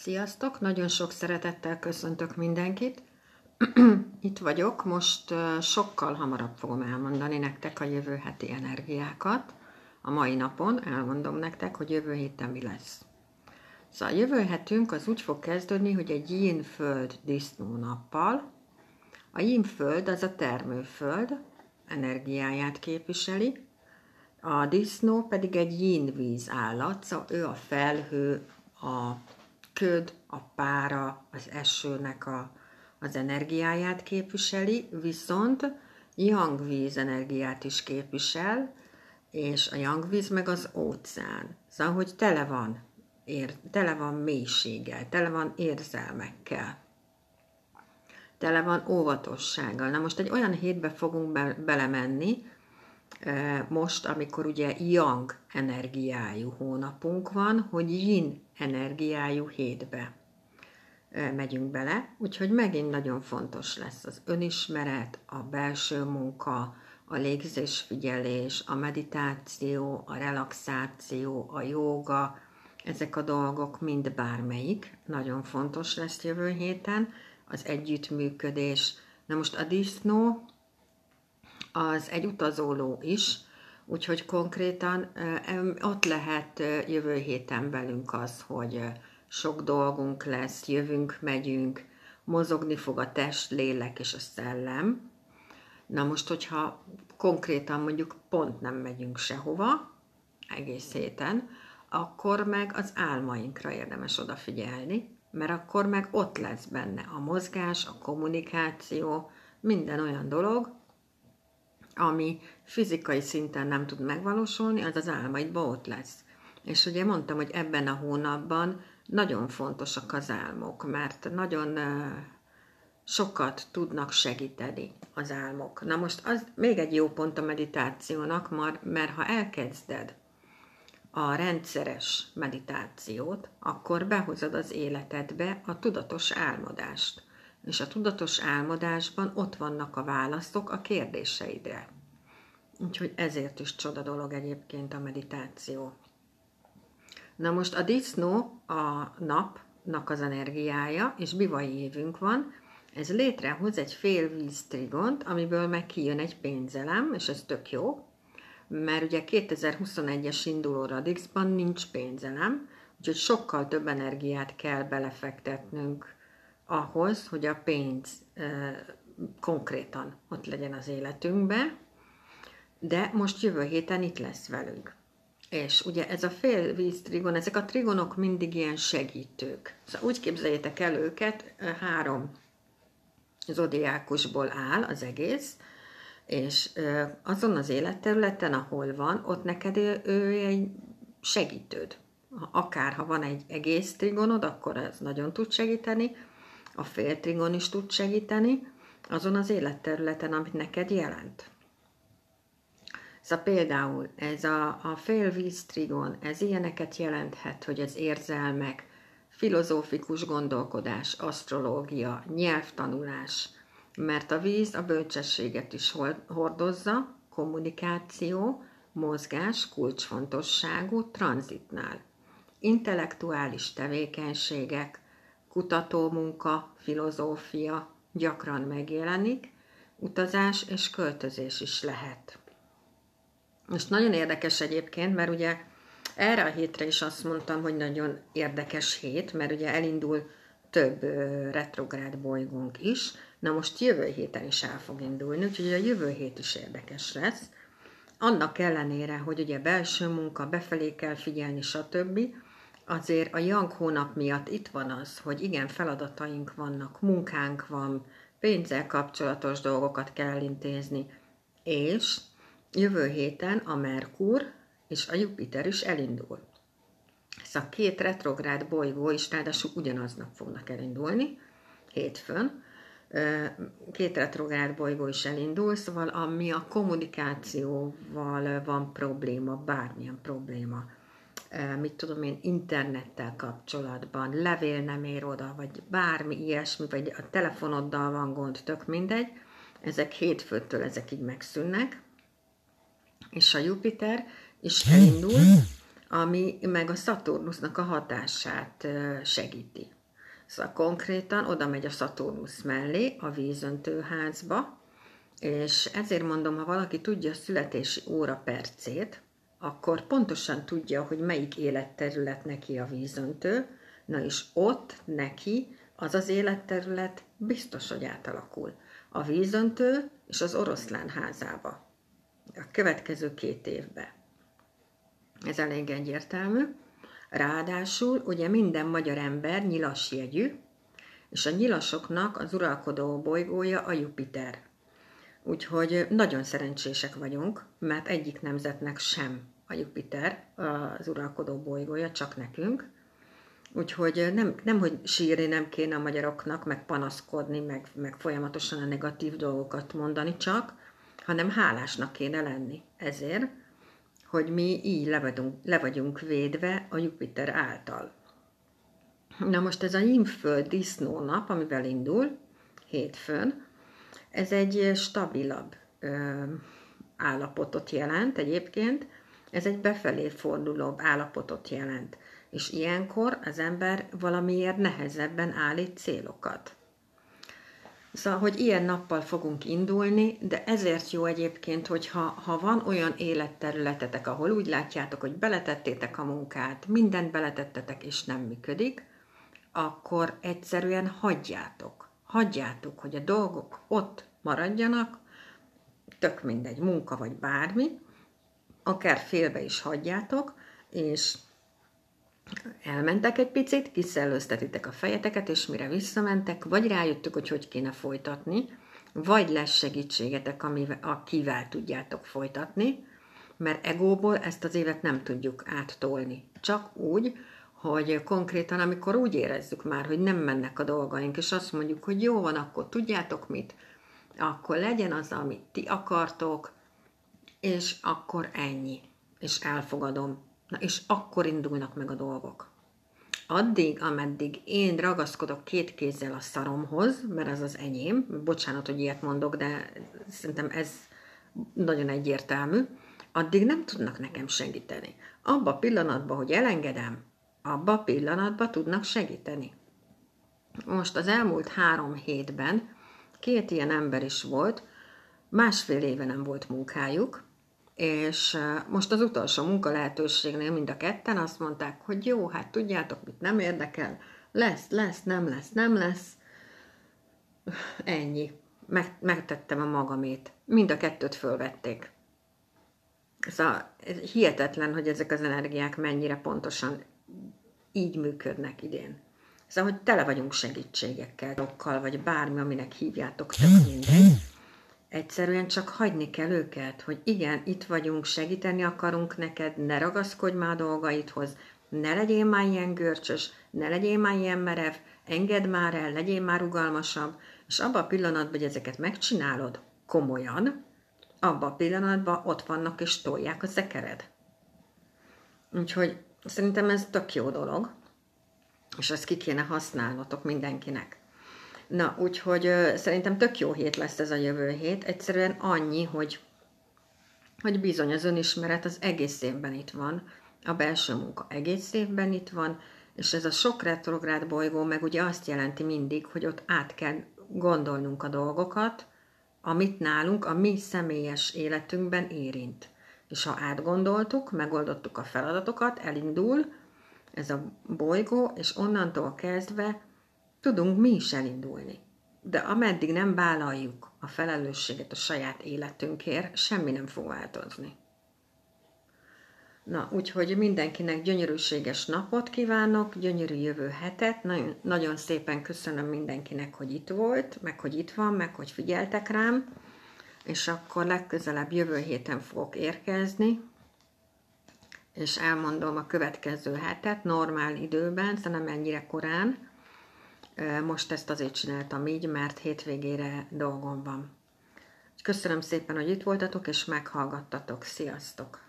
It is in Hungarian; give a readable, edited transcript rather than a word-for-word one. Sziasztok! Nagyon sok szeretettel köszöntök mindenkit. Itt vagyok, most sokkal hamarabb fogom elmondani nektek a jövő heti energiákat. A mai napon elmondom nektek, hogy jövő héten mi lesz. Szóval a jövő hetünk az úgy fog kezdődni, hogy egy yin föld disznó nappal. A yin föld az a termőföld energiáját képviseli, a disznó pedig egy yin víz állat, szóval ő a felhő, a köd, a pára, az esőnek az energiáját képviseli, viszont yang víz energiát is képvisel, és a yang víz meg az óceán. Szóval, hogy tele van mélységgel, tele van érzelmekkel, tele van óvatossággal. Na most egy olyan hétbe fogunk belemenni, most, amikor ugye yang energiájú hónapunk van, hogy yin energiájú hétbe megyünk bele, úgyhogy megint nagyon fontos lesz az önismeret, a belső munka, a légzésfigyelés, a meditáció, a relaxáció, a jóga, ezek a dolgok mind bármelyik, nagyon fontos lesz jövő héten, az együttműködés. Na most a disznó az egy utazóló is, úgyhogy konkrétan ott lehet jövő héten velünk az, hogy sok dolgunk lesz, jövünk, megyünk, mozogni fog a test, lélek és a szellem. Na most, hogyha konkrétan mondjuk pont nem megyünk sehova egész héten, akkor meg az álmainkra érdemes odafigyelni, mert akkor meg ott lesz benne a mozgás, a kommunikáció, minden olyan dolog, ami fizikai szinten nem tud megvalósulni, az az álmaidban ott lesz. És ugye mondtam, hogy ebben a hónapban nagyon fontosak az álmok, mert nagyon sokat tudnak segíteni az álmok. Na most az még egy jó pont a meditációnak, mert ha elkezded a rendszeres meditációt, akkor behozod az életedbe a tudatos álmodást. És a tudatos álmodásban ott vannak a válaszok a kérdéseidre. Úgyhogy ezért is csoda dolog egyébként a meditáció. Na most a disznó a napnak az energiája, és bivaji évünk van, ez létrehoz egy félvíz trigont, amiből meg kijön egy pénzelem, és ez tök jó, mert ugye 2021-es induló Radixban nincs pénzelem, úgyhogy sokkal több energiát kell belefektetnünk ahhoz, hogy a pénz konkrétan ott legyen az életünkbe, de most jövő héten itt lesz velünk. És ugye ez a félvíz trigon, ezek a trigonok mindig ilyen segítők. Szóval úgy képzeljétek el őket, 3 zodiákusból áll az egész, és azon az életterületen, ahol van, ott neked ő egy segítőd. Akár ha van egy egész trigonod, akkor ez nagyon tud segíteni, a féltrigon is tud segíteni, azon az életterületen, amit neked jelent. Szóval például ez a félvíz trigon, ez ilyeneket jelenthet, hogy az érzelmek, filozófikus gondolkodás, asztrológia, nyelvtanulás, mert a víz a bölcsességet is hordozza, kommunikáció, mozgás kulcsfontosságú tranzitnál. Intellektuális tevékenységek, kutatómunka, filozófia gyakran megjelenik, utazás és költözés is lehet. Most nagyon érdekes egyébként, mert ugye erre a hétre is azt mondtam, hogy nagyon érdekes hét, mert ugye elindul több retrográd bolygónk is, na most jövő héten is el fog indulni, úgyhogy a jövő hét is érdekes lesz. Annak ellenére, hogy ugye belső munka, befelé kell figyelni, stb., azért a yang hónap miatt itt van az, hogy igen, feladataink vannak, munkánk van, pénzzel kapcsolatos dolgokat kell intézni, és jövő héten a Merkur és a Jupiter is elindul. Szóval 2 retrográd bolygó is, ráadásul ugyanaznap fognak elindulni, hétfőn. 2 retrográd bolygó is elindul, szóval ami a kommunikációval van probléma, bármilyen probléma, mit tudom én, internettel kapcsolatban, levél nem ér oda, vagy bármi ilyesmi, vagy a telefonoddal van gond, tök mindegy, ezek hétfőtől ezek így megszűnnek, és a Jupiter is elindul, ami meg a Szaturnusznak a hatását segíti. Szóval konkrétan oda megy a Szaturnusz mellé, a vízöntőházba, és ezért mondom, ha valaki tudja a születési óra percét, akkor pontosan tudja, hogy melyik életterület neki a vízöntő, na és ott neki az az életterület biztos, hogy átalakul. A vízöntő és az oroszlán házába. A következő 2 évben. Ez elég egyértelmű. Ráadásul ugye minden magyar ember nyilas jegyű, és a nyilasoknak az uralkodó bolygója a Jupiter. Úgyhogy nagyon szerencsések vagyunk, mert egyik nemzetnek sem a Jupiter az uralkodó bolygója, csak nekünk. Úgyhogy nem hogy sírni nem kéne a magyaroknak, meg panaszkodni, meg folyamatosan a negatív dolgokat mondani csak, hanem hálásnak kéne lenni ezért, hogy mi így le vagyunk védve a Jupiter által. Na most ez a Yin-föld disznónap, amivel indul, hétfőn, ez egy stabilabb állapotot jelent egyébként, ez egy befelé fordulóbb állapotot jelent. És ilyenkor az ember valamiért nehezebben állít célokat. Szóval, hogy ilyen nappal fogunk indulni, de ezért jó egyébként, hogyha van olyan életterületetek, ahol úgy látjátok, hogy beletettétek a munkát, mindent beletettetek, és nem működik, akkor egyszerűen hagyjátok. Hagyjátok, hogy a dolgok ott maradjanak, tök mindegy, munka vagy bármi, akár félbe is hagyjátok, és elmentek egy picit, kiszellőztetitek a fejeteket, és mire visszamentek, vagy rájöttök, hogy hogy kéne folytatni, vagy lesz segítségetek, akivel tudjátok folytatni, mert egóból ezt az évet nem tudjuk áttolni. Csak úgy, hogy konkrétan, amikor úgy érezzük már, hogy nem mennek a dolgaink, és azt mondjuk, hogy jó van, akkor tudjátok mit, akkor legyen az, amit ti akartok, és akkor ennyi, és elfogadom. Na, és akkor indulnak meg a dolgok. Addig, ameddig én ragaszkodok 2 kézzel a szaromhoz, mert ez az enyém, bocsánat, hogy ilyet mondok, de szerintem ez nagyon egyértelmű, addig nem tudnak nekem segíteni. Abba a pillanatban, hogy elengedem, abba a pillanatban tudnak segíteni. Most az elmúlt 3 hétben 2 ilyen ember is volt, másfél éve nem volt munkájuk, és most az utolsó munkalehetőségnél mind a ketten azt mondták, hogy jó, hát tudjátok, mit nem érdekel, lesz, nem lesz, ennyi. Megtettem a magamét. Mind a kettőt fölvették. Szóval hihetetlen, hogy ezek az energiák mennyire pontosan így működnek idén. Szóval, hogy tele vagyunk segítségekkel, dolgokkal, vagy bármi, aminek hívjátok, tök mindegy. Egyszerűen csak hagyni kell őket, hogy igen, itt vagyunk, segíteni akarunk neked, ne ragaszkodj már a dolgaidhoz, ne legyél már ilyen görcsös, ne legyél már ilyen merev, engedd már el, legyél már rugalmasabb, és abban a pillanatban, hogy ezeket megcsinálod komolyan, abban a pillanatban ott vannak és tolják a szekered. Úgyhogy szerintem ez tök jó dolog, és ezt ki kéne használnotok mindenkinek. Na, úgyhogy szerintem tök jó hét lesz ez a jövő hét. Egyszerűen annyi, hogy bizony az önismeret az egész évben itt van, a belső munka egész évben itt van, és ez a sok retrográd bolygó meg ugye azt jelenti mindig, hogy ott át kell gondolnunk a dolgokat, amit nálunk a mi személyes életünkben érint. És ha átgondoltuk, megoldottuk a feladatokat, elindul ez a bolygó, és onnantól kezdve tudunk mi is elindulni, de ameddig nem vállaljuk a felelősséget a saját életünkért, semmi nem fog változni. Na, úgyhogy mindenkinek gyönyörűséges napot kívánok, gyönyörű jövő hetet, nagyon, nagyon szépen köszönöm mindenkinek, hogy itt volt, meg hogy itt van, meg hogy figyeltek rám, és akkor legközelebb jövő héten fogok érkezni, és elmondom a következő hetet normál időben, szóval nem ennyire korán. Most ezt azért csináltam így, mert hétvégére dolgom van. Köszönöm szépen, hogy itt voltatok és meghallgattatok. Sziasztok!